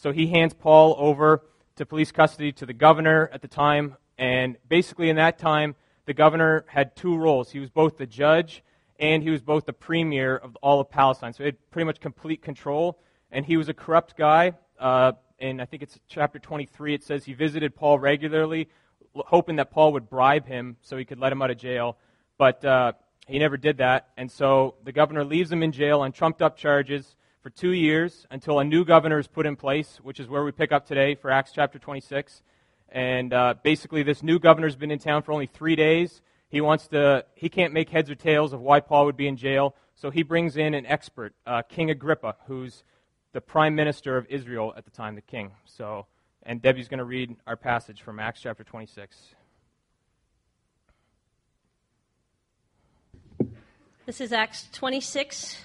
So he hands Paul over to police custody to the governor at the time. And basically in that time, the governor had two roles. He was both the judge and he was both the premier of all of Palestine. So he had pretty much complete control. And he was a corrupt guy. And I think it's chapter 23, it says he visited Paul regularly, hoping that Paul would bribe him so he could let him out of jail. But he never did that. And so the governor leaves him in jail on trumped-up charges for 2 years until a new governor is put in place, which is where we pick up today for Acts chapter 26. And basically this new governor's been in town for only 3 days. He can't make heads or tails of why Paul would be in jail, so he brings in an expert, King Agrippa, who's the prime minister of Israel at the time, the king. So, and Debbie's going to read our passage from Acts chapter 26. This is Acts 26,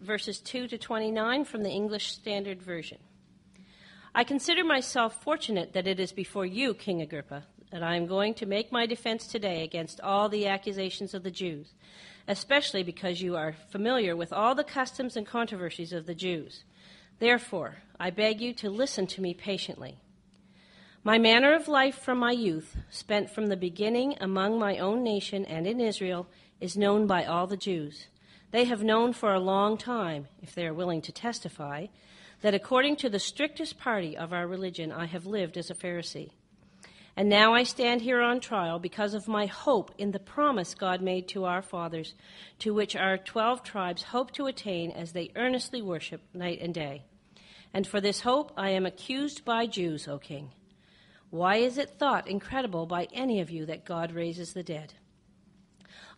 verses 2 to 29 from the English Standard Version. I consider myself fortunate that it is before you, King Agrippa, that I am going to make my defense today against all the accusations of the Jews, especially because you are familiar with all the customs and controversies of the Jews. Therefore, I beg you to listen to me patiently. My manner of life from my youth, spent from the beginning among my own nation and in Israel, is known by all the Jews. They have known for a long time, if they are willing to testify, that according to the strictest party of our religion I have lived as a Pharisee. And now I stand here on trial because of my hope in the promise God made to our fathers, to which our 12 tribes hope to attain as they earnestly worship night and day. And for this hope I am accused by Jews, O King. Why is it thought incredible by any of you that God raises the dead?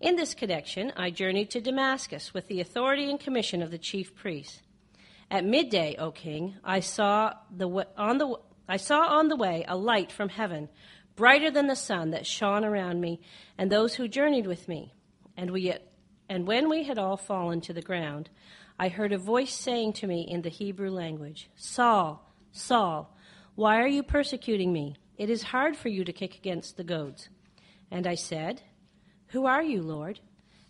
In this connection, I journeyed to Damascus with the authority and commission of the chief priests. At midday, O King, I saw on the way a light from heaven, brighter than the sun, that shone around me and those who journeyed with me. And when we had all fallen to the ground, I heard a voice saying to me in the Hebrew language, Saul, Saul, why are you persecuting me? It is hard for you to kick against the goads. And I said, Who are you, Lord?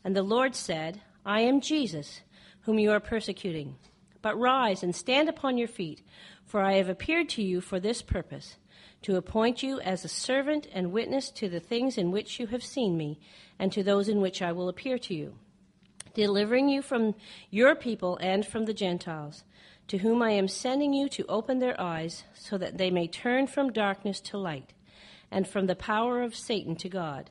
And the Lord said, I am Jesus, whom you are persecuting. But rise and stand upon your feet, for I have appeared to you for this purpose, to appoint you as a servant and witness to the things in which you have seen me, and to those in which I will appear to you, delivering you from your people and from the Gentiles, to whom I am sending you to open their eyes, so that they may turn from darkness to light, and from the power of Satan to God,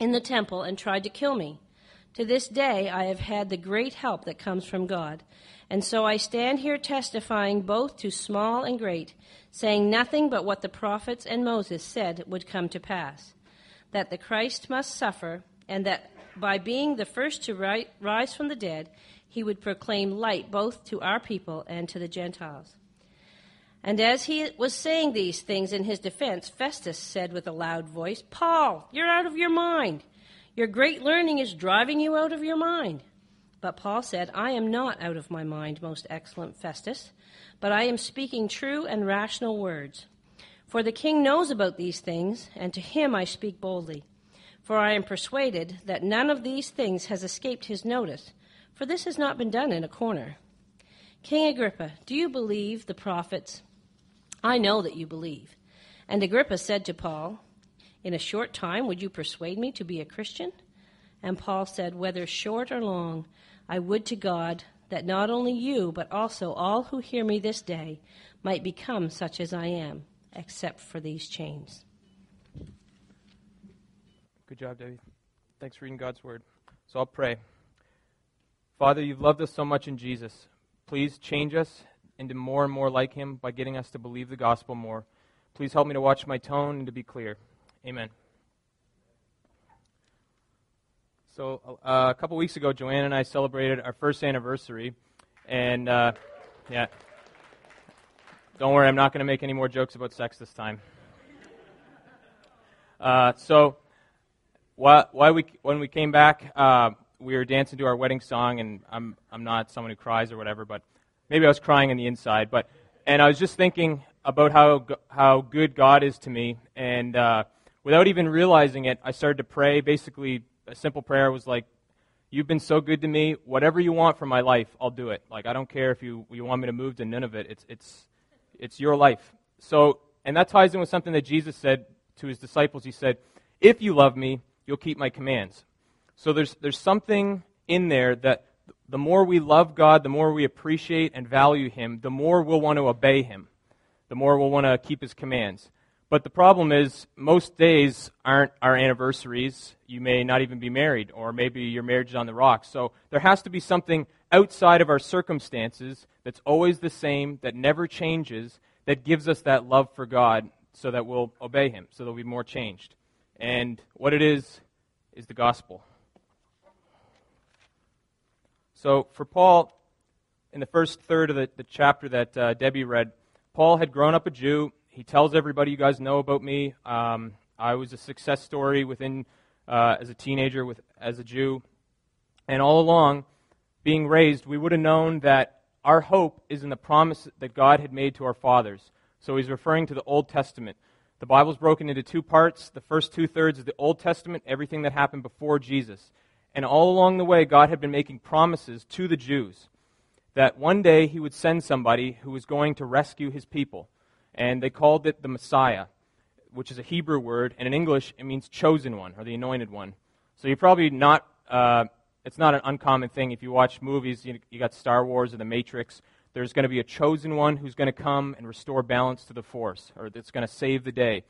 in the temple and tried to kill me. To this day, I have had the great help that comes from God. And so I stand here testifying both to small and great, saying nothing but what the prophets and Moses said would come to pass, that the Christ must suffer, and that by being the first to rise from the dead, he would proclaim light both to our people and to the Gentiles. And as he was saying these things in his defense, Festus said with a loud voice, Paul, you're out of your mind. Your great learning is driving you out of your mind. But Paul said, I am not out of my mind, most excellent Festus, but I am speaking true and rational words. For the king knows about these things, and to him I speak boldly. For I am persuaded that none of these things has escaped his notice, for this has not been done in a corner. King Agrippa, do you believe the prophets? I know that you believe. And Agrippa said to Paul, In a short time, would you persuade me to be a Christian? And Paul said, Whether short or long, I would to God that not only you, but also all who hear me this day might become such as I am, except for these chains. Good job, Debbie. Thanks for reading God's Word. So I'll pray. Father, you've loved us so much in Jesus. Please change us into more and more like him by getting us to believe the gospel more. Please help me to watch my tone and to be clear. Amen. So a couple weeks ago, Joanne and I celebrated our first anniversary. And, yeah, don't worry, I'm not going to make any more jokes about sex this time. When we came back, we were dancing to our wedding song, and I'm not someone who cries or whatever, but maybe I was crying on the inside. And I was just thinking about how good God is to me, and without even realizing it, I started to pray. Basically, a simple prayer was like, "You've been so good to me. Whatever you want from my life, I'll do it. Like, I don't care if you want me to move to Nunavut. It's your life." So, and that ties in with something that Jesus said to his disciples. He said, "If you love me, you'll keep my commands." So there's something in there that the more we love God, the more we appreciate and value him, the more we'll want to obey him, the more we'll want to keep his commands. But the problem is most days aren't our anniversaries. You may not even be married, or maybe your marriage is on the rocks. So there has to be something outside of our circumstances that's always the same, that never changes, that gives us that love for God so that we'll obey him, so that we'll be more changed. And what it is the gospel. So for Paul, in the first third of the chapter that Debbie read, Paul had grown up a Jew. He tells everybody, "You guys know about me. I was a success story as a teenager, as a Jew." And all along, being raised, we would have known that our hope is in the promise that God had made to our fathers. So he's referring to the Old Testament. The Bible's broken into two parts. The first two-thirds is the Old Testament, everything that happened before Jesus. And all along the way, God had been making promises to the Jews that one day he would send somebody who was going to rescue his people. And they called it the Messiah, which is a Hebrew word, and in English it means chosen one, or the anointed one. So you're probably not, it's not an uncommon thing. If you watch movies, you got Star Wars or The Matrix. There's going to be a chosen one who's going to come and restore balance to the force, or that's going to save the day.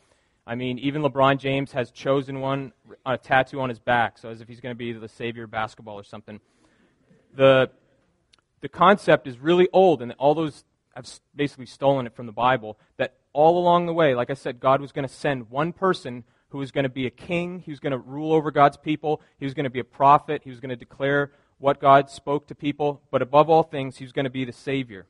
I mean, even LeBron James has chosen one on a tattoo on his back, so as if he's going to be the savior of basketball or something. The concept is really old, and all those have basically stolen it from the Bible, that all along the way, like I said, God was going to send one person who was going to be a king. He was going to rule over God's people. He was going to be a prophet. He was going to declare what God spoke to people, but above all things, he was going to be the Savior.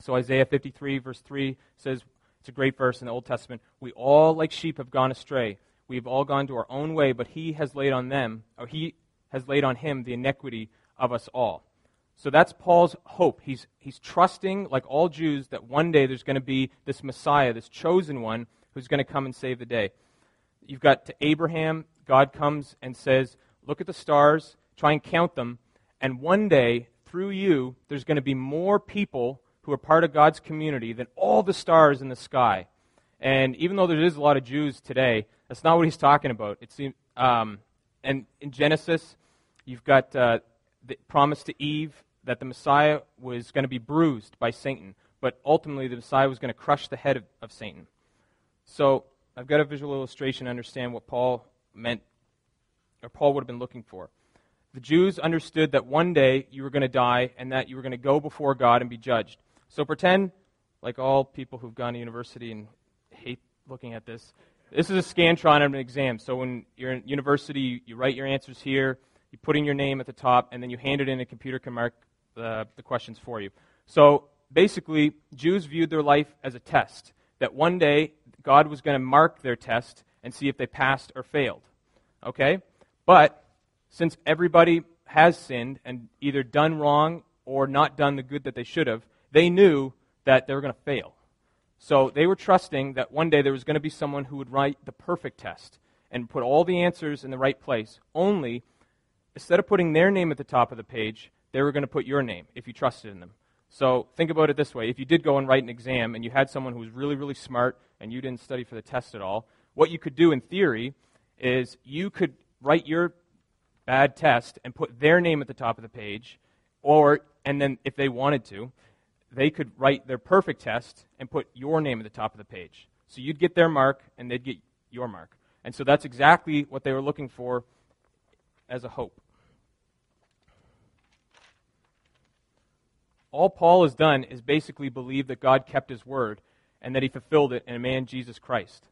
So Isaiah 53, verse 3 says, it's a great verse in the Old Testament, "We all like sheep have gone astray. We have all gone to our own way, but he has laid on him the iniquity of us all." So that's Paul's hope. He's trusting, like all Jews, that one day there's going to be this Messiah, this chosen one, who's going to come and save the day. You've got to Abraham, God comes and says, "Look at the stars, try and count them, and one day, through you, there's going to be more people who are part of God's community than all the stars in the sky." And even though there is a lot of Jews today, that's not what he's talking about. And in Genesis, you've got the promise to Eve that the Messiah was going to be bruised by Satan, but ultimately the Messiah was going to crush the head of Satan. So I've got a visual illustration to understand what Paul meant, or Paul would have been looking for. The Jews understood that one day you were going to die and that you were going to go before God and be judged. So pretend, like all people who've gone to university and hate looking at this, this is a Scantron of an exam. So when you're in university, you write your answers here, you put in your name at the top, and then you hand it in, a computer can mark the questions for you. So basically, Jews viewed their life as a test, that one day God was going to mark their test and see if they passed or failed. Okay? But since everybody has sinned and either done wrong or not done the good that they should have, they knew that they were going to fail. So they were trusting that one day there was going to be someone who would write the perfect test and put all the answers in the right place. Only, instead of putting their name at the top of the page, they were going to put your name if you trusted in them. So think about it this way. If you did go and write an exam and you had someone who was really, really smart and you didn't study for the test at all, what you could do in theory is you could write your bad test and put their name at the top of the page, and then if they wanted to, they could write their perfect test and put your name at the top of the page. So you'd get their mark and they'd get your mark. And so that's exactly what they were looking for as a hope. All Paul has done is basically believe that God kept his word and that he fulfilled it in a man, Jesus Christ.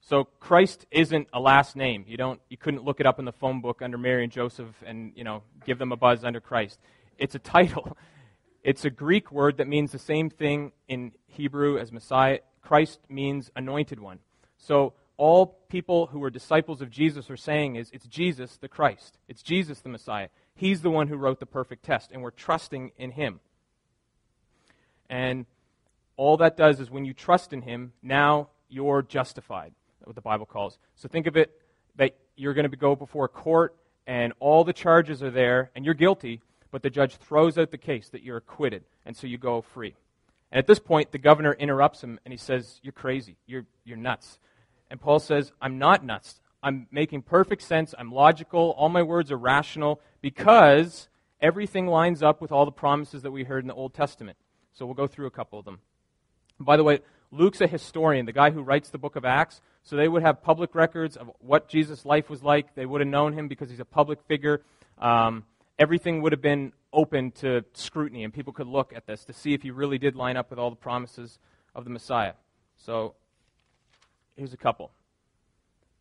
So Christ isn't a last name. You couldn't look it up in the phone book under Mary and Joseph and, give them a buzz under Christ. It's a title. It's a Greek word that means the same thing in Hebrew as Messiah. Christ means anointed one. So all people who are disciples of Jesus are saying is, it's Jesus the Christ. It's Jesus the Messiah. He's the one who wrote the perfect test, and we're trusting in him. And all that does is when you trust in him, now you're justified, what the Bible calls. So think of it that you're going to go before a court, and all the charges are there, and you're guilty, but the judge throws out the case that you're acquitted, and so you go free. And at this point, the governor interrupts him, and he says, you're crazy, you're nuts. And Paul says, I'm not nuts. I'm making perfect sense, I'm logical, all my words are rational, because everything lines up with all the promises that we heard in the Old Testament. So we'll go through a couple of them. And by the way, Luke's a historian, the guy who writes the book of Acts, so they would have public records of what Jesus' life was like. They would have known him because he's a public figure. Everything would have been open to scrutiny, and people could look at this to see if he really did line up with all the promises of the Messiah. So here's a couple.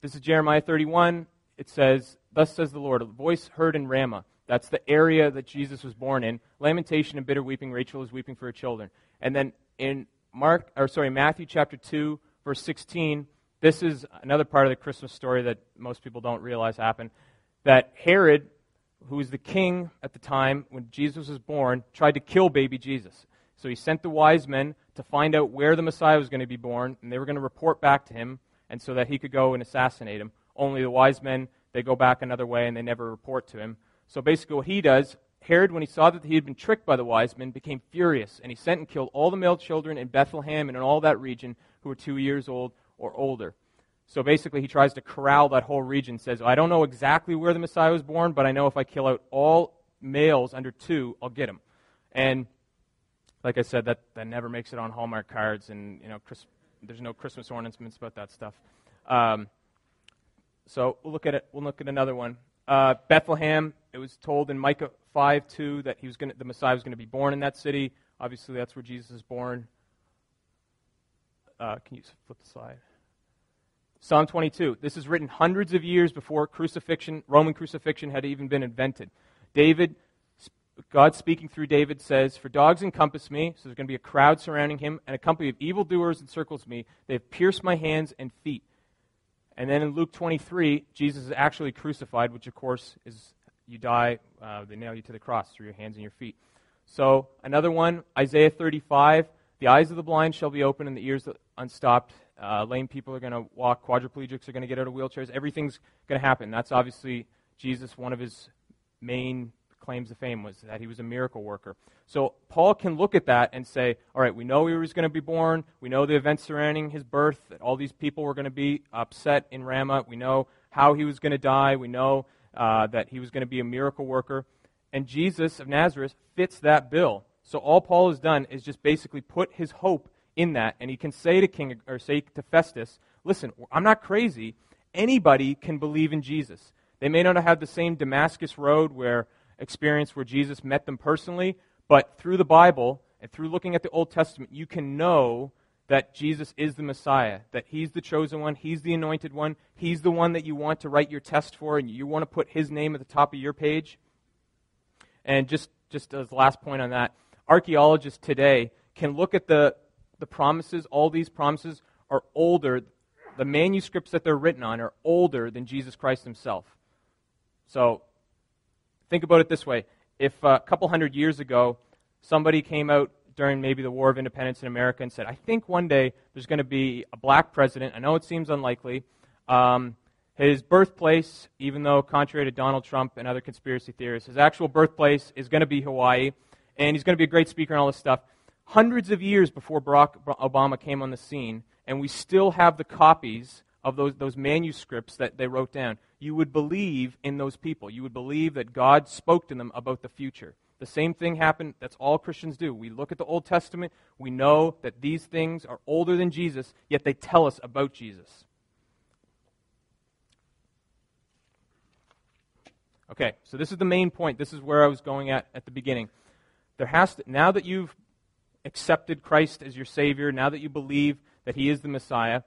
This is Jeremiah 31. It says, thus says the Lord, a voice heard in Ramah. That's the area that Jesus was born in. Lamentation and bitter weeping. Rachel is weeping for her children. And then in Matthew chapter 2, verse 16, this is another part of the Christmas story that most people don't realize happened, that Herod, who was the king at the time when Jesus was born, tried to kill baby Jesus. So he sent the wise men to find out where the Messiah was going to be born, and they were going to report back to him, and so that he could go and assassinate him. Only the wise men, they go back another way, and they never report to him. So basically what he does, Herod, when he saw that he had been tricked by the wise men, became furious, and he sent and killed all the male children in Bethlehem and in all that region who were 2 years old or older. So basically he tries to corral that whole region, says, I don't know exactly where the Messiah was born, but I know if I kill out all males under two, I'll get him. And like I said, that never makes it on Hallmark cards, and there's no Christmas ornaments about that stuff. So we'll look at it. We'll look at another one. Bethlehem, it was told in Micah 5:2 that the Messiah was going to be born in that city. Obviously, that's where Jesus is born. Can you flip the slide? Psalm 22. This is written hundreds of years before crucifixion, Roman crucifixion had even been invented. David, God speaking through David says, for dogs encompass me, so there's going to be a crowd surrounding him, and a company of evildoers encircles me. They have pierced my hands and feet. And then in Luke 23, Jesus is actually crucified, which, of course, is you die, they nail you to the cross through your hands and your feet. So another one, Isaiah 35, the eyes of the blind shall be open and the ears unstopped. Lame people are going to walk, quadriplegics are going to get out of wheelchairs. Everything's going to happen. That's obviously Jesus, one of his main claims of fame was that he was a miracle worker. So Paul can look at that and say, all right, we know he was going to be born. We know the events surrounding his birth, that all these people were going to be upset in Ramah. We know how he was going to die. We know that he was going to be a miracle worker. And Jesus of Nazareth fits that bill. So all Paul has done is just basically put his hope in that, and he can say to Festus, listen, I'm not crazy. Anybody can believe in Jesus. They may not have had the same Damascus road experience where Jesus met them personally, but through the Bible and through looking at the Old Testament, you can know that Jesus is the Messiah, that he's the chosen one, he's the anointed one, he's the one that you want to write your test for, and you want to put his name at the top of your page. And just as the last point on that, archaeologists today can look at the promises. All these promises are older, the manuscripts that they're written on are older than Jesus Christ himself. So think about it this way. If a couple hundred years ago, somebody came out during maybe the War of Independence in America and said, I think one day there's going to be a black president. I know it seems unlikely. His birthplace, even though contrary to Donald Trump and other conspiracy theorists, his actual birthplace is going to be Hawaii, and he's going to be a great speaker and all this stuff. Hundreds of years before Barack Obama came on the scene, and we still have the copies of those manuscripts that they wrote down. You would believe in those people. You would believe that God spoke to them about the future. The same thing happened. That's all Christians do. We look at the Old Testament. We know that these things are older than Jesus, yet they tell us about Jesus. Okay, so this is the main point. This is where I was going at the beginning. There has to, now that you've accepted Christ as your Savior, now that you believe that He is the Messiah,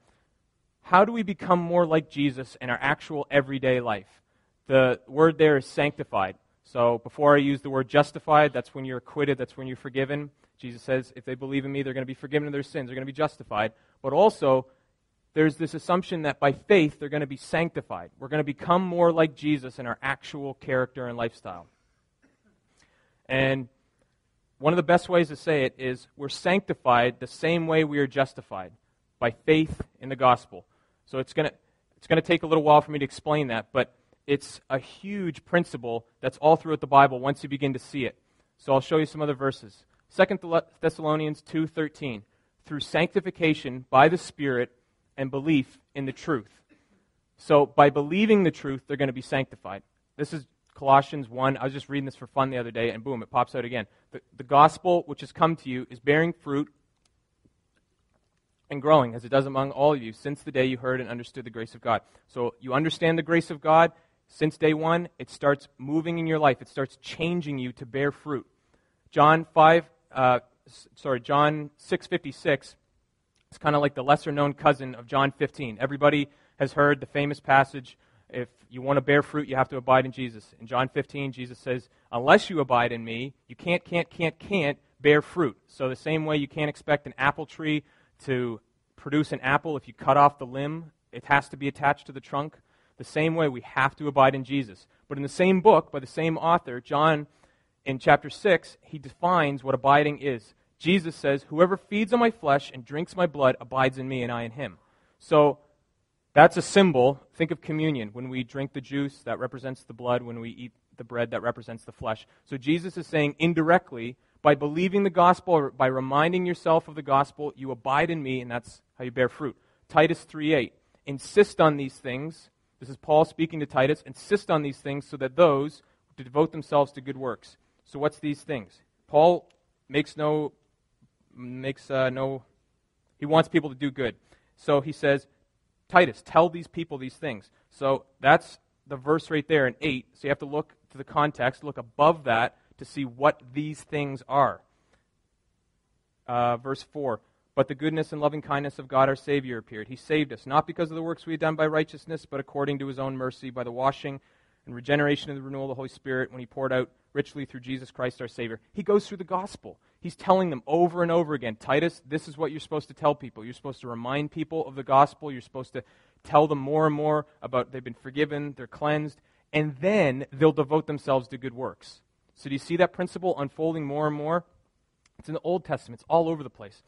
how do we become more like Jesus in our actual everyday life? The word there is sanctified. So before I use the word justified, that's when you're acquitted, that's when you're forgiven. Jesus says, if they believe in me, they're going to be forgiven of their sins, they're going to be justified. But also, there's this assumption that by faith, they're going to be sanctified. We're going to become more like Jesus in our actual character and lifestyle. And one of the best ways to say it is we're sanctified the same way we are justified, by faith in the gospel. So it's going to take a little while for me to explain that, but it's a huge principle that's all throughout the Bible once you begin to see it. So I'll show you some other verses. 2 Thessalonians 2:13, through sanctification by the Spirit and belief in the truth. So by believing the truth, they're going to be sanctified. This is Colossians 1. I was just reading this for fun the other day, and boom, it pops out again. The gospel which has come to you is bearing fruit and growing, as it does among all of you, since the day you heard and understood the grace of God. So you understand the grace of God. Since day one, it starts moving in your life. It starts changing you to bear fruit. John 6:56. It's kind of like the lesser-known cousin of John 15. Everybody has heard the famous passage, if you want to bear fruit, you have to abide in Jesus. In John 15, Jesus says, unless you abide in me, you can't bear fruit. So the same way you can't expect an apple tree to produce an apple, if you cut off the limb, it has to be attached to the trunk. The same way, we have to abide in Jesus. But in the same book, by the same author, John, in chapter 6, he defines what abiding is. Jesus says, whoever feeds on my flesh and drinks my blood abides in me and I in him. So that's a symbol. Think of communion. When we drink the juice, that represents the blood. When we eat the bread, that represents the flesh. So Jesus is saying indirectly, by believing the gospel, or by reminding yourself of the gospel, you abide in me, and that's how you bear fruit. Titus 3:8, insist on these things. This is Paul speaking to Titus. Insist on these things so that those who devote themselves to good works. So what's these things? Paul he wants people to do good. So he says, Titus, tell these people these things. So that's the verse right there in 8. So you have to look to the context, look above that, to see what these things are. Verse 4, but the goodness and loving kindness of God our Savior appeared. He saved us, not because of the works we had done by righteousness, but according to his own mercy, by the washing and regeneration and the renewal of the Holy Spirit, when he poured out richly through Jesus Christ our Savior. He goes through the gospel. He's telling them over and over again, Titus, this is what you're supposed to tell people. You're supposed to remind people of the gospel. You're supposed to tell them more and more about they've been forgiven, they're cleansed, and then they'll devote themselves to good works. So do you see that principle unfolding more and more? It's in the Old Testament. It's all over the place.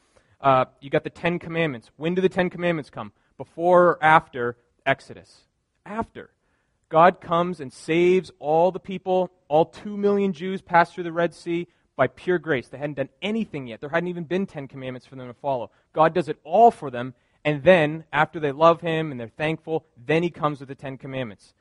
You got the Ten Commandments. When do the Ten Commandments come? Before or after Exodus? After. God comes and saves all the people. All 2 million Jews passed through the Red Sea by pure grace. They hadn't done anything yet. There hadn't even been 10 commandments for them to follow. God does it all for them, and then, after they love him and they're thankful, then he comes with the 10 commandments.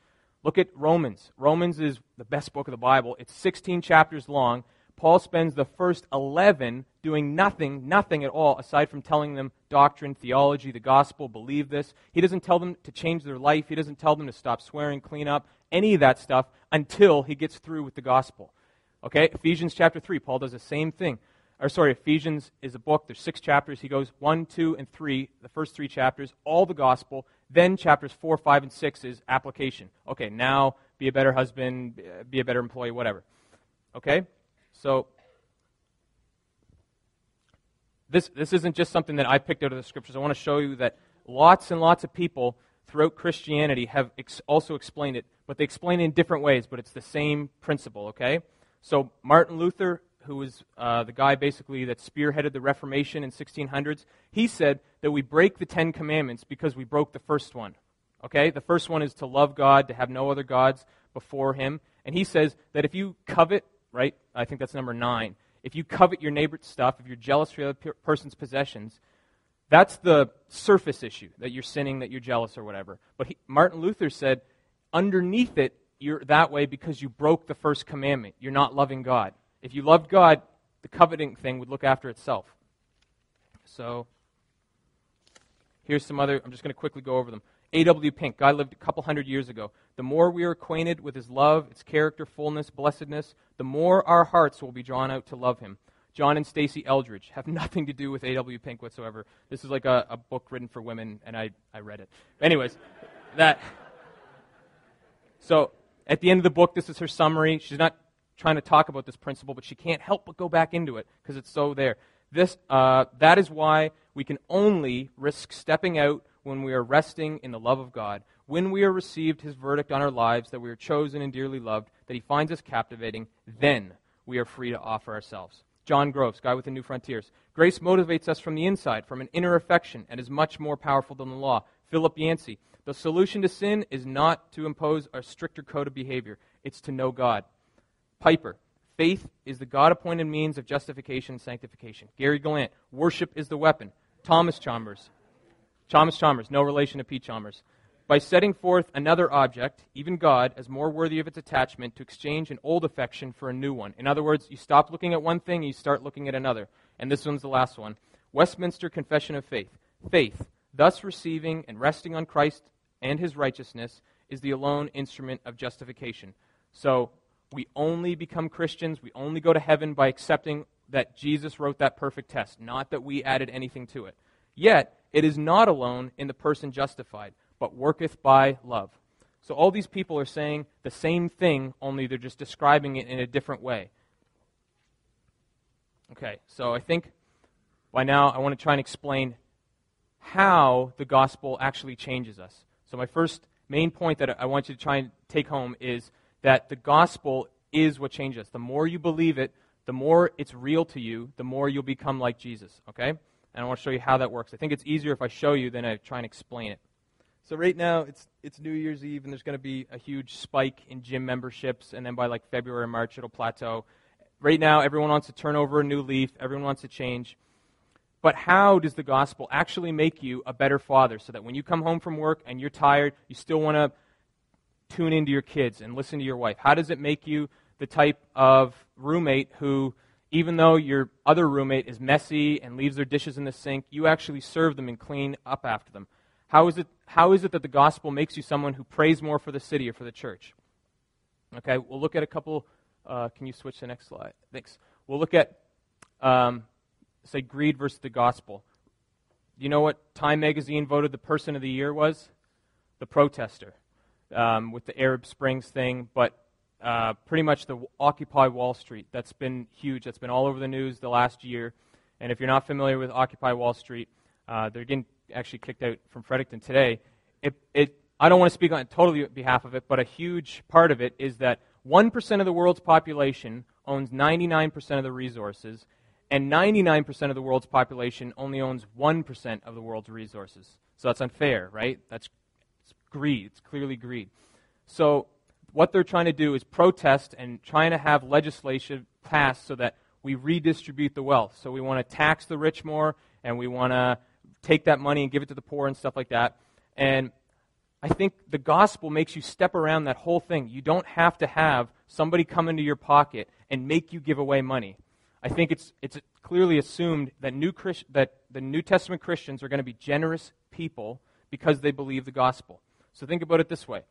Look at Romans. Romans is the best book of the Bible. It's 16 chapters long. Paul spends the first 11 doing nothing at all, aside from telling them doctrine, theology, the gospel, believe this. He doesn't tell them to change their life. He doesn't tell them to stop swearing, clean up, any of that stuff until he gets through with the gospel. Okay, Ephesians chapter 3, Paul does the same thing. Ephesians is a book. There's 6 chapters. He goes 1, 2, and 3, the first 3 chapters, all the gospel. Then chapters 4, 5, and 6 is application. Okay, now be a better husband, be a better employee, whatever. Okay? So this isn't just something that I picked out of the scriptures. I want to show you that lots and lots of people throughout Christianity have also explained it, but they explain it in different ways, but it's the same principle, okay? So Martin Luther, who was the guy basically that spearheaded the Reformation in 1600s, he said that we break the Ten Commandments because we broke the first one. Okay, the first one is to love God, to have no other gods before him. And he says that if you covet, right, I think that's number 9, if you covet your neighbor's stuff, if you're jealous for the other person's possessions, that's the surface issue, that you're sinning, that you're jealous or whatever. But Martin Luther said underneath it, you're that way because you broke the first commandment. You're not loving God. If you loved God, the coveting thing would look after itself. So here's some other, I'm just going to quickly go over them. A.W. Pink, God lived a couple hundred years ago. The more we are acquainted with his love, its character, fullness, blessedness, the more our hearts will be drawn out to love him. John and Stacy Eldridge have nothing to do with A.W. Pink whatsoever. This is like a book written for women, and I read it. Anyways, that. So at the end of the book, this is her summary. She's not trying to talk about this principle, but she can't help but go back into it because it's so there. That is why we can only risk stepping out when we are resting in the love of God, when we are received his verdict on our lives, that we are chosen and dearly loved, that he finds us captivating, then we are free to offer ourselves. John Groves, Guy with the New Frontiers. Grace motivates us from the inside, from an inner affection, and is much more powerful than the law. Philip Yancey. The solution to sin is not to impose a stricter code of behavior. It's to know God. Piper. Faith is the God-appointed means of justification and sanctification. Gary Gallant. Worship is the weapon. Thomas Chalmers. No relation to P. Chalmers. By setting forth another object, even God, as more worthy of its attachment, to exchange an old affection for a new one. In other words, you stop looking at one thing, and you start looking at another. And this one's the last one. Westminster Confession of Faith. Faith, thus receiving and resting on Christ and his righteousness, is the alone instrument of justification. So we only become Christians, we only go to heaven by accepting that Jesus wrote that perfect test, not that we added anything to it. Yet, it is not alone in the person justified, but worketh by love. So all these people are saying the same thing, only they're just describing it in a different way. Okay, so I think by now I want to try and explain how the gospel actually changes us. So my first main point that I want you to try and take home is that the gospel is what changes us. The more you believe it, the more it's real to you, the more you'll become like Jesus, okay? And I want to show you how that works. I think it's easier if I show you than I try and explain it. So right now, it's New Year's Eve, and there's going to be a huge spike in gym memberships, and then by like February or March, it'll plateau. Right now, everyone wants to turn over a new leaf. Everyone wants to change. But how does the gospel actually make you a better father so that when you come home from work and you're tired, you still want to tune into your kids and listen to your wife? How does it make you the type of roommate who, even though your other roommate is messy and leaves their dishes in the sink, you actually serve them and clean up after them? How is it that the gospel makes you someone who prays more for the city or for the church? Okay, we'll look at a couple. Can you switch to the next slide? Thanks. We'll look at, say, greed versus the gospel. You know what Time Magazine voted the person of the year was? The protester, with the Arab Springs thing, but pretty much the Occupy Wall Street. That's been huge. That's been all over the news the last year. And if you're not familiar with Occupy Wall Street, they're getting actually kicked out from Fredericton today. I don't want to speak on totally behalf of it, but a huge part of it is that 1% of the world's population owns 99% of the resources, and 99% of the world's population only owns 1% of the world's resources. So that's unfair, right? It's greed. It's clearly greed. So what they're trying to do is protest and trying to have legislation passed so that we redistribute the wealth. So we want to tax the rich more, and we want to take that money and give it to the poor and stuff like that. And I think the gospel makes you step around that whole thing. You don't have to have somebody come into your pocket and make you give away money. I think it's clearly assumed that the New Testament Christians are going to be generous people because they believe the gospel. So think about it this way.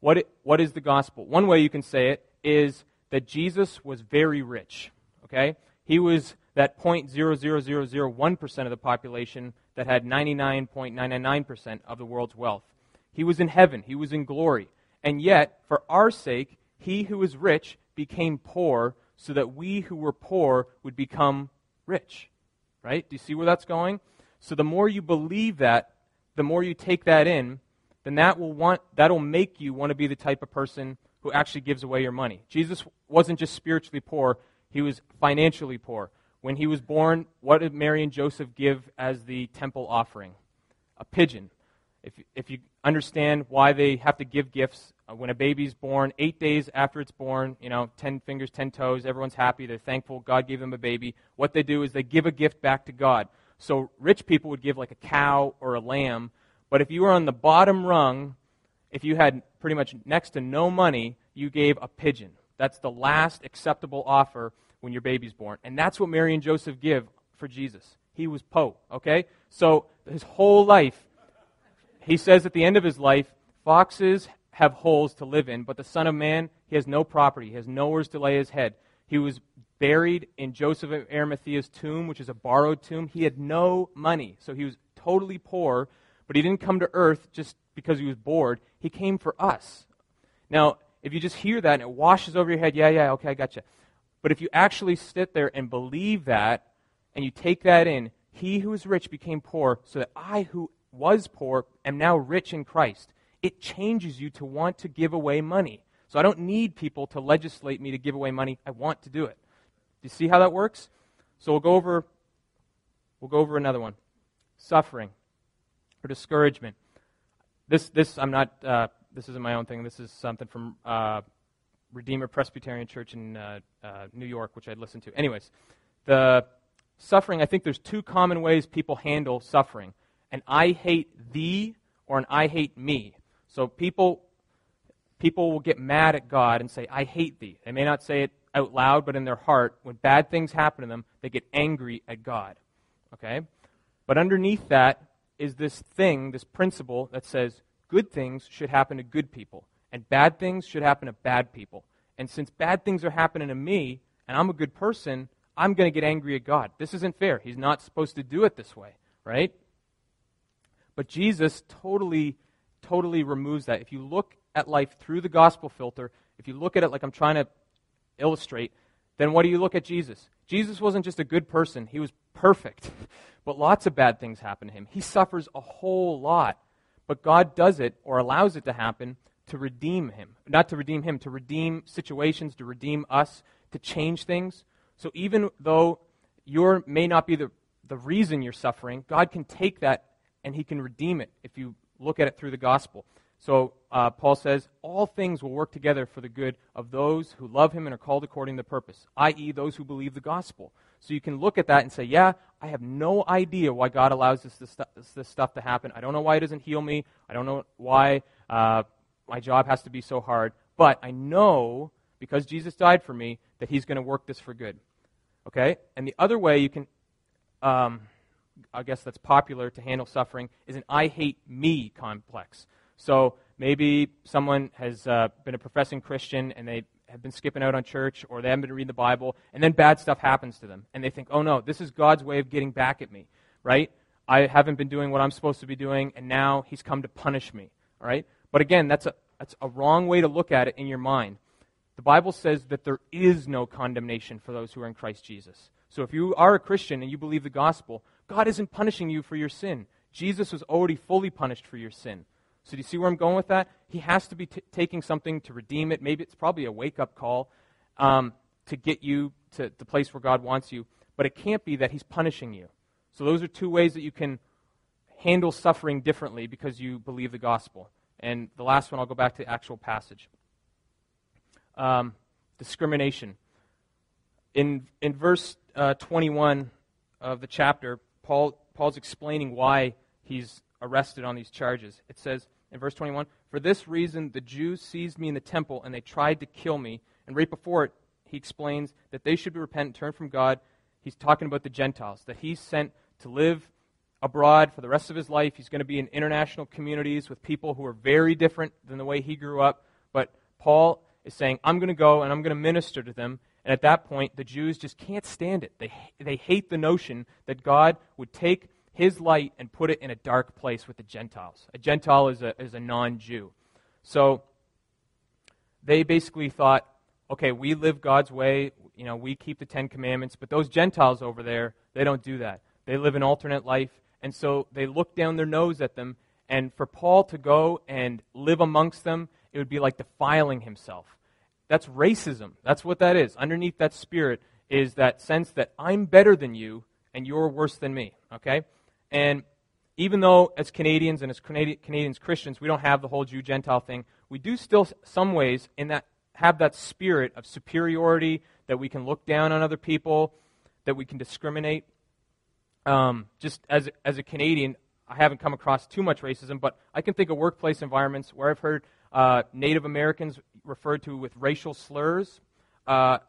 What is the gospel? One way you can say it is that Jesus was very rich, okay? He was that 0.00001% of the population that had 99.999% of the world's wealth. He was in heaven. He was in glory. And yet, for our sake, he who was rich became poor so that we who were poor would become rich. Right? Do you see where that's going? So the more you believe that, the more you take that in, then that'll make you want to be the type of person who actually gives away your money. Jesus wasn't just spiritually poor. He was financially poor. When he was born, what did Mary and Joseph give as the temple offering? A pigeon. If you understand why they have to give gifts, when a baby's born, 8 days after it's born, 10 fingers, 10 toes, everyone's happy, they're thankful, God gave them a baby. What they do is they give a gift back to God. So rich people would give like a cow or a lamb, but if you were on the bottom rung, if you had pretty much next to no money, you gave a pigeon. That's the last acceptable offer when your baby's born. And that's what Mary and Joseph give for Jesus. He was poor, okay? So his whole life, He says at the end of his life, foxes have holes to live in, but the Son of Man, he has no property. He has nowhere to lay his head. He was buried in Joseph of Arimathea's tomb, which is a borrowed tomb. He had no money, so he was totally poor, but he didn't come to earth just because he was bored. He came for us. Now, if you just hear that and it washes over your head, yeah, okay, I gotcha. But if you actually sit there and believe that, and you take that in, he who is rich became poor, so that I who was poor am now rich in Christ. It changes you to want to give away money. So I don't need people to legislate me to give away money. I want to do it. Do you see how that works? So we'll go over another one. Suffering or discouragement. This isn't my own thing. This is something from Redeemer Presbyterian Church in New York, which I listened to. Anyways, the suffering, I think there's two common ways people handle suffering. An I hate thee or an I hate me. So people will get mad at God and say, I hate thee. They may not say it out loud, but in their heart, when bad things happen to them, they get angry at God. Okay? But underneath that is this thing, this principle that says good things should happen to good people and bad things should happen to bad people. And since bad things are happening to me and I'm a good person, I'm going to get angry at God. This isn't fair. He's not supposed to do it this way, right? But Jesus totally removes that. If you look at life through the gospel filter, if you look at it like I'm trying to illustrate, then what do you look at Jesus? Jesus wasn't just a good person. He was perfect. But lots of bad things happen to him. He suffers a whole lot. But God does it or allows it to happen to redeem him. Not to redeem him, to redeem situations, to redeem us, to change things. So even though you may not be the reason you're suffering, God can take that and he can redeem it if you look at it through the gospel. So Paul says, all things will work together for the good of those who love him and are called according to purpose, i.e. those who believe the gospel. So you can look at that and say, yeah, I have no idea why God allows this stuff to happen. I don't know why he doesn't heal me. I don't know why my job has to be so hard. But I know, because Jesus died for me, that he's going to work this for good. Okay? And the other way you can, I guess that's popular to handle suffering, is an I hate me complex. So maybe someone has been a professing Christian and they have been skipping out on church or they haven't been reading the Bible, and then bad stuff happens to them. And they think, oh no, this is God's way of getting back at me, right? I haven't been doing what I'm supposed to be doing, and now he's come to punish me, all right? But again, that's a wrong way to look at it in your mind. The Bible says that there is no condemnation for those who are in Christ Jesus. So if you are a Christian and you believe the gospel, God isn't punishing you for your sin. Jesus was already fully punished for your sin. So do you see where I'm going with that? He has to be taking something to redeem it. Maybe it's probably a wake-up call to get you to the place where God wants you. But it can't be that he's punishing you. So those are two ways that you can handle suffering differently because you believe the gospel. And the last one, I'll go back to the actual passage. Discrimination. In verse 21 of the chapter, Paul's explaining why he's arrested on these charges. It says in verse 21, "For this reason the Jews seized me in the temple and they tried to kill me." And right before it, he explains that they should be repentant, turn from God. He's talking about the Gentiles, that he's sent to live abroad for the rest of his life. He's going to be in international communities with people who are very different than the way he grew up. But Paul is saying, I'm going to go and I'm going to minister to them. And at that point, the Jews just can't stand it. They hate the notion that God would take his light and put it in a dark place with the Gentiles. A Gentile is a non-Jew. So they basically thought, okay, we live God's way, you know, we keep the Ten Commandments, but those Gentiles over there, they don't do that. They live an alternate life, and so they look down their nose at them, and for Paul to go and live amongst them, it would be like defiling himself. That's racism. That's what that is. Underneath that spirit is that sense that I'm better than you and you're worse than me, okay? And even though as Canadians and as Canadians Christians, we don't have the whole Jew-Gentile thing, we do still some ways in that have that spirit of superiority, that we can look down on other people, that we can discriminate. Just as a Canadian, I haven't come across too much racism, but I can think of workplace environments where I've heard Native Americans referred to with racial slurs. I've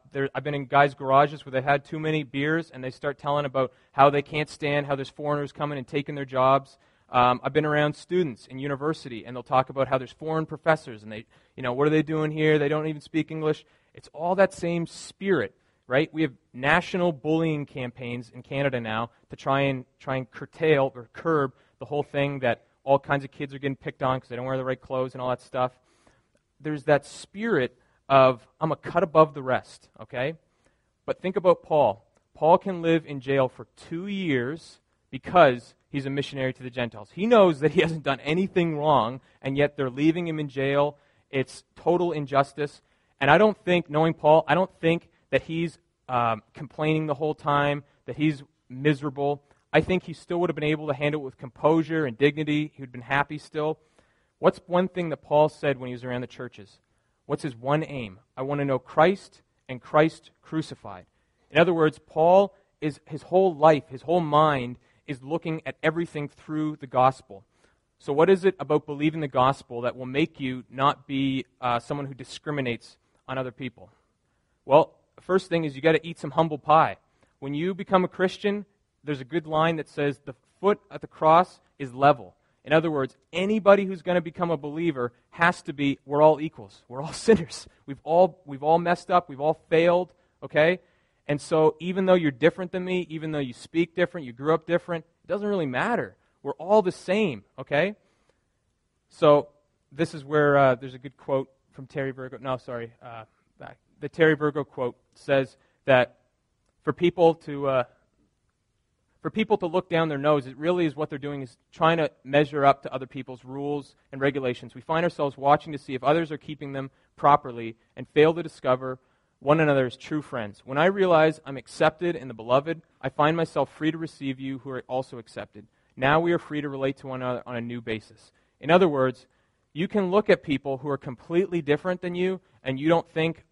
been in guys' garages where they had too many beers and they start telling about how they can't stand, how there's foreigners coming and taking their jobs. I've been around students in university, and they'll talk about how there's foreign professors, and they, you know, what are they doing here? They don't even speak English. It's all that same spirit, right? We have national bullying campaigns in Canada now to try and curtail or curb the whole thing that all kinds of kids are getting picked on because they don't wear the right clothes and all that stuff. There's that spirit of, I'm a cut above the rest, okay? But think about Paul. Paul can live in jail for 2 years because he's a missionary to the Gentiles. He knows that he hasn't done anything wrong, and yet they're leaving him in jail. It's total injustice. And I don't think, knowing Paul, I don't think that he's complaining the whole time, that he's miserable. I think he still would have been able to handle it with composure and dignity. He would have been happy still. What's one thing that Paul said when he was around the churches? What's his one aim? I want to know Christ and Christ crucified. In other words, Paul is, his whole life, his whole mind is looking at everything through the gospel. So what is it about believing the gospel that will make you not be someone who discriminates on other people? Well, the first thing is you got to eat some humble pie. When you become a Christian, there's a good line that says the foot at the cross is level. In other words, anybody who's going to become a believer has to be, we're all equals. We're all sinners. We've all messed up. We've all failed, okay? And so even though you're different than me, even though you speak different, you grew up different, it doesn't really matter. We're all the same, okay? So this is where there's a good quote from Terry Virgo. No, sorry. The Terry Virgo quote says that for people to look down their nose, it really is what they're doing is trying to measure up to other people's rules and regulations. We find ourselves watching to see if others are keeping them properly and fail to discover one another as true friends. When I realize I'm accepted in the beloved, I find myself free to receive you who are also accepted. Now we are free to relate to one another on a new basis. In other words, you can look at people who are completely different than you and you don't think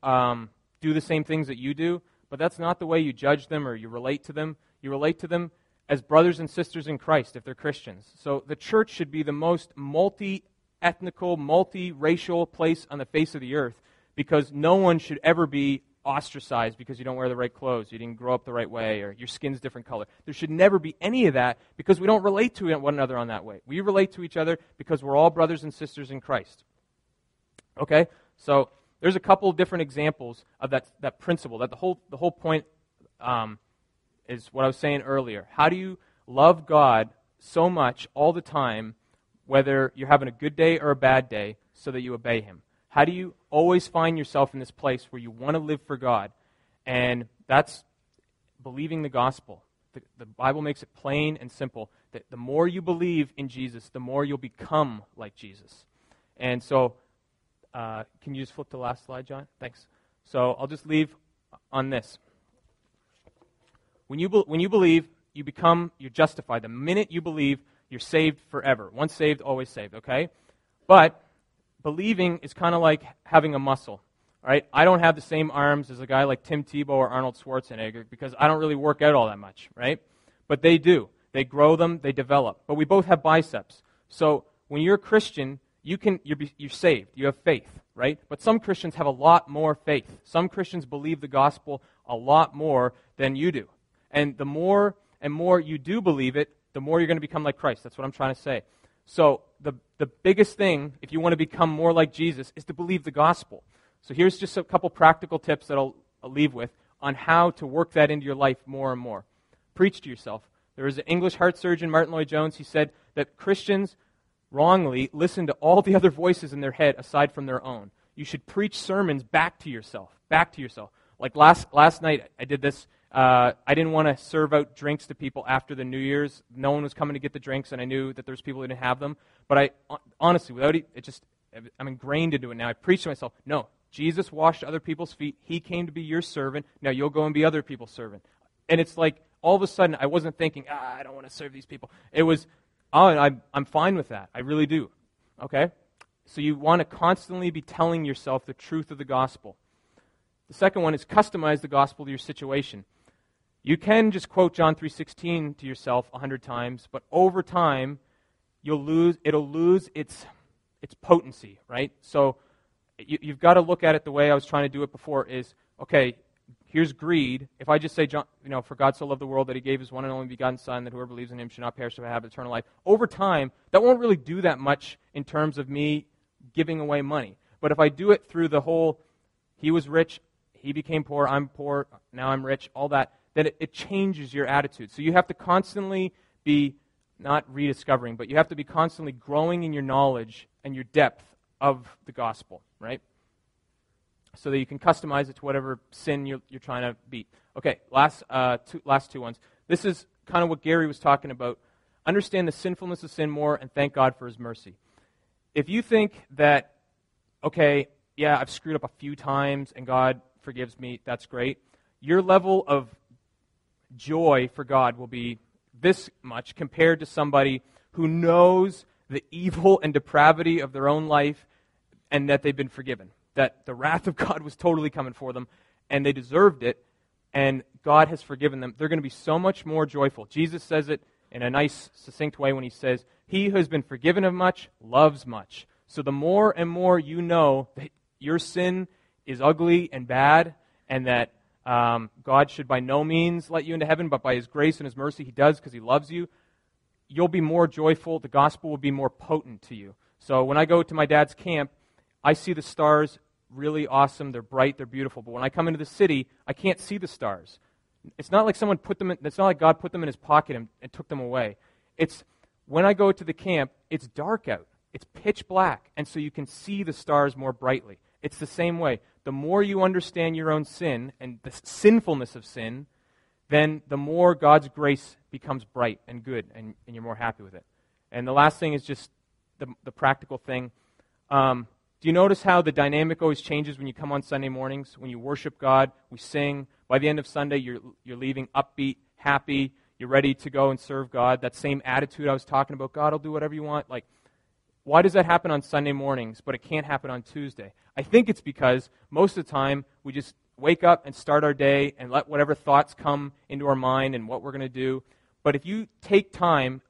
do the same things that you do, but that's not the way you judge them or you relate to them. You relate to them as brothers and sisters in Christ, if they're Christians. So the church should be the most multi-ethnical, multi-racial place on the face of the earth, because no one should ever be ostracized because you don't wear the right clothes, you didn't grow up the right way, or your skin's different color. There should never be any of that, because we don't relate to one another on that way. We relate to each other because we're all brothers and sisters in Christ. Okay? So there's a couple of different examples of that principle, that the whole point is what I was saying earlier. How do you love God so much all the time, whether you're having a good day or a bad day, so that you obey him? How do you always find yourself in this place where you want to live for God? And that's believing the gospel. The Bible makes it plain and simple that the more you believe in Jesus, the more you'll become like Jesus. And so, can you just flip to the last slide, John? Thanks. So I'll just leave on this. When you believe, you become, you're justified. The minute you believe, you're saved forever. Once saved, always saved, okay? But believing is kind of like having a muscle, all right? I don't have the same arms as a guy like Tim Tebow or Arnold Schwarzenegger because I don't really work out all that much, right? But they do. They grow them, they develop. But we both have biceps. So when you're a Christian, you're saved. You have faith, right? But some Christians have a lot more faith. Some Christians believe the gospel a lot more than you do. And the more and more you do believe it, the more you're going to become like Christ. That's what I'm trying to say. So the biggest thing, if you want to become more like Jesus, is to believe the gospel. So here's just a couple practical tips that I'll leave with on how to work that into your life more and more. Preach to yourself. There was an English heart surgeon, Martin Lloyd-Jones. He said that Christians wrongly listen to all the other voices in their head aside from their own. You should preach sermons back to yourself. Like last night, I did this. I didn't want to serve out drinks to people after the New Year's. No one was coming to get the drinks, and I knew that there was people who didn't have them. But I honestly, I'm ingrained into it now. I preach to myself, no, Jesus washed other people's feet. He came to be your servant. Now you'll go and be other people's servant. And it's like all of a sudden I wasn't thinking, I don't want to serve these people. It was, I'm fine with that. I really do. Okay? So you want to constantly be telling yourself the truth of the gospel. The second one is customize the gospel to your situation. You can just quote John 3:16 to yourself 100 times, but over time, it'll lose its potency, right? So you've got to look at it the way I was trying to do it before is, okay, Here's greed. If I just say, for God so loved the world that he gave his one and only begotten Son, that whoever believes in him should not perish but have eternal life. Over time, that won't really do that much in terms of me giving away money. But if I do it through the whole, he was rich, he became poor, I'm poor, now I'm rich, all that, then it changes your attitude. So you have to constantly be, not rediscovering, but you have to be constantly growing in your knowledge and your depth of the gospel, right? So that you can customize it to whatever sin you're trying to beat. Okay, last two ones. This is kind of what Gary was talking about. Understand the sinfulness of sin more and thank God for his mercy. If you think that, I've screwed up a few times and God forgives me, that's great. Your level of joy for God will be this much compared to somebody who knows the evil and depravity of their own life and that they've been forgiven. That the wrath of God was totally coming for them, and they deserved it, and God has forgiven them. They're going to be so much more joyful. Jesus says it in a nice, succinct way when he says, he who has been forgiven of much loves much. So the more and more you know that your sin is ugly and bad, and that God should by no means let you into heaven, but by his grace and his mercy he does because he loves you, you'll be more joyful. The gospel will be more potent to you. So when I go to my dad's camp, I see the stars, really awesome, they're bright, they're beautiful. But when I come into the city, I can't see the stars. It's not like someone put them in, it's not like God put them in his pocket and took them away. It's when I go to the camp, it's dark out. It's pitch black. And so you can see the stars more brightly. It's the same way. The more you understand your own sin and the sinfulness of sin, then the more God's grace becomes bright and good and you're more happy with it. And the last thing is just the practical thing. Do you notice how the dynamic always changes when you come on Sunday mornings? When you worship God, we sing. By the end of Sunday, you're leaving upbeat, happy. You're ready to go and serve God. That same attitude I was talking about, God will do whatever you want. Like, why does that happen on Sunday mornings, but it can't happen on Tuesday? I think it's because most of the time we just wake up and start our day and let whatever thoughts come into our mind and what we're going to do. But if you take time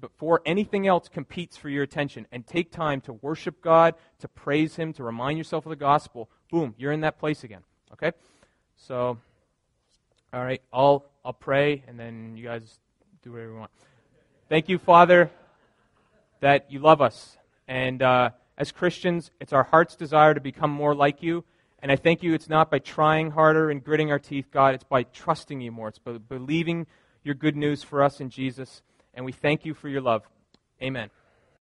before anything else competes for your attention and take time to worship God, to praise him, to remind yourself of the gospel, boom, you're in that place again, okay? So, all right, I'll pray, and then you guys do whatever you want. Thank you, Father, that you love us. And as Christians, it's our heart's desire to become more like you. And I thank you it's not by trying harder and gritting our teeth, God. It's by trusting you more. It's by believing your good news for us in Jesus. And we thank you for your love. Amen.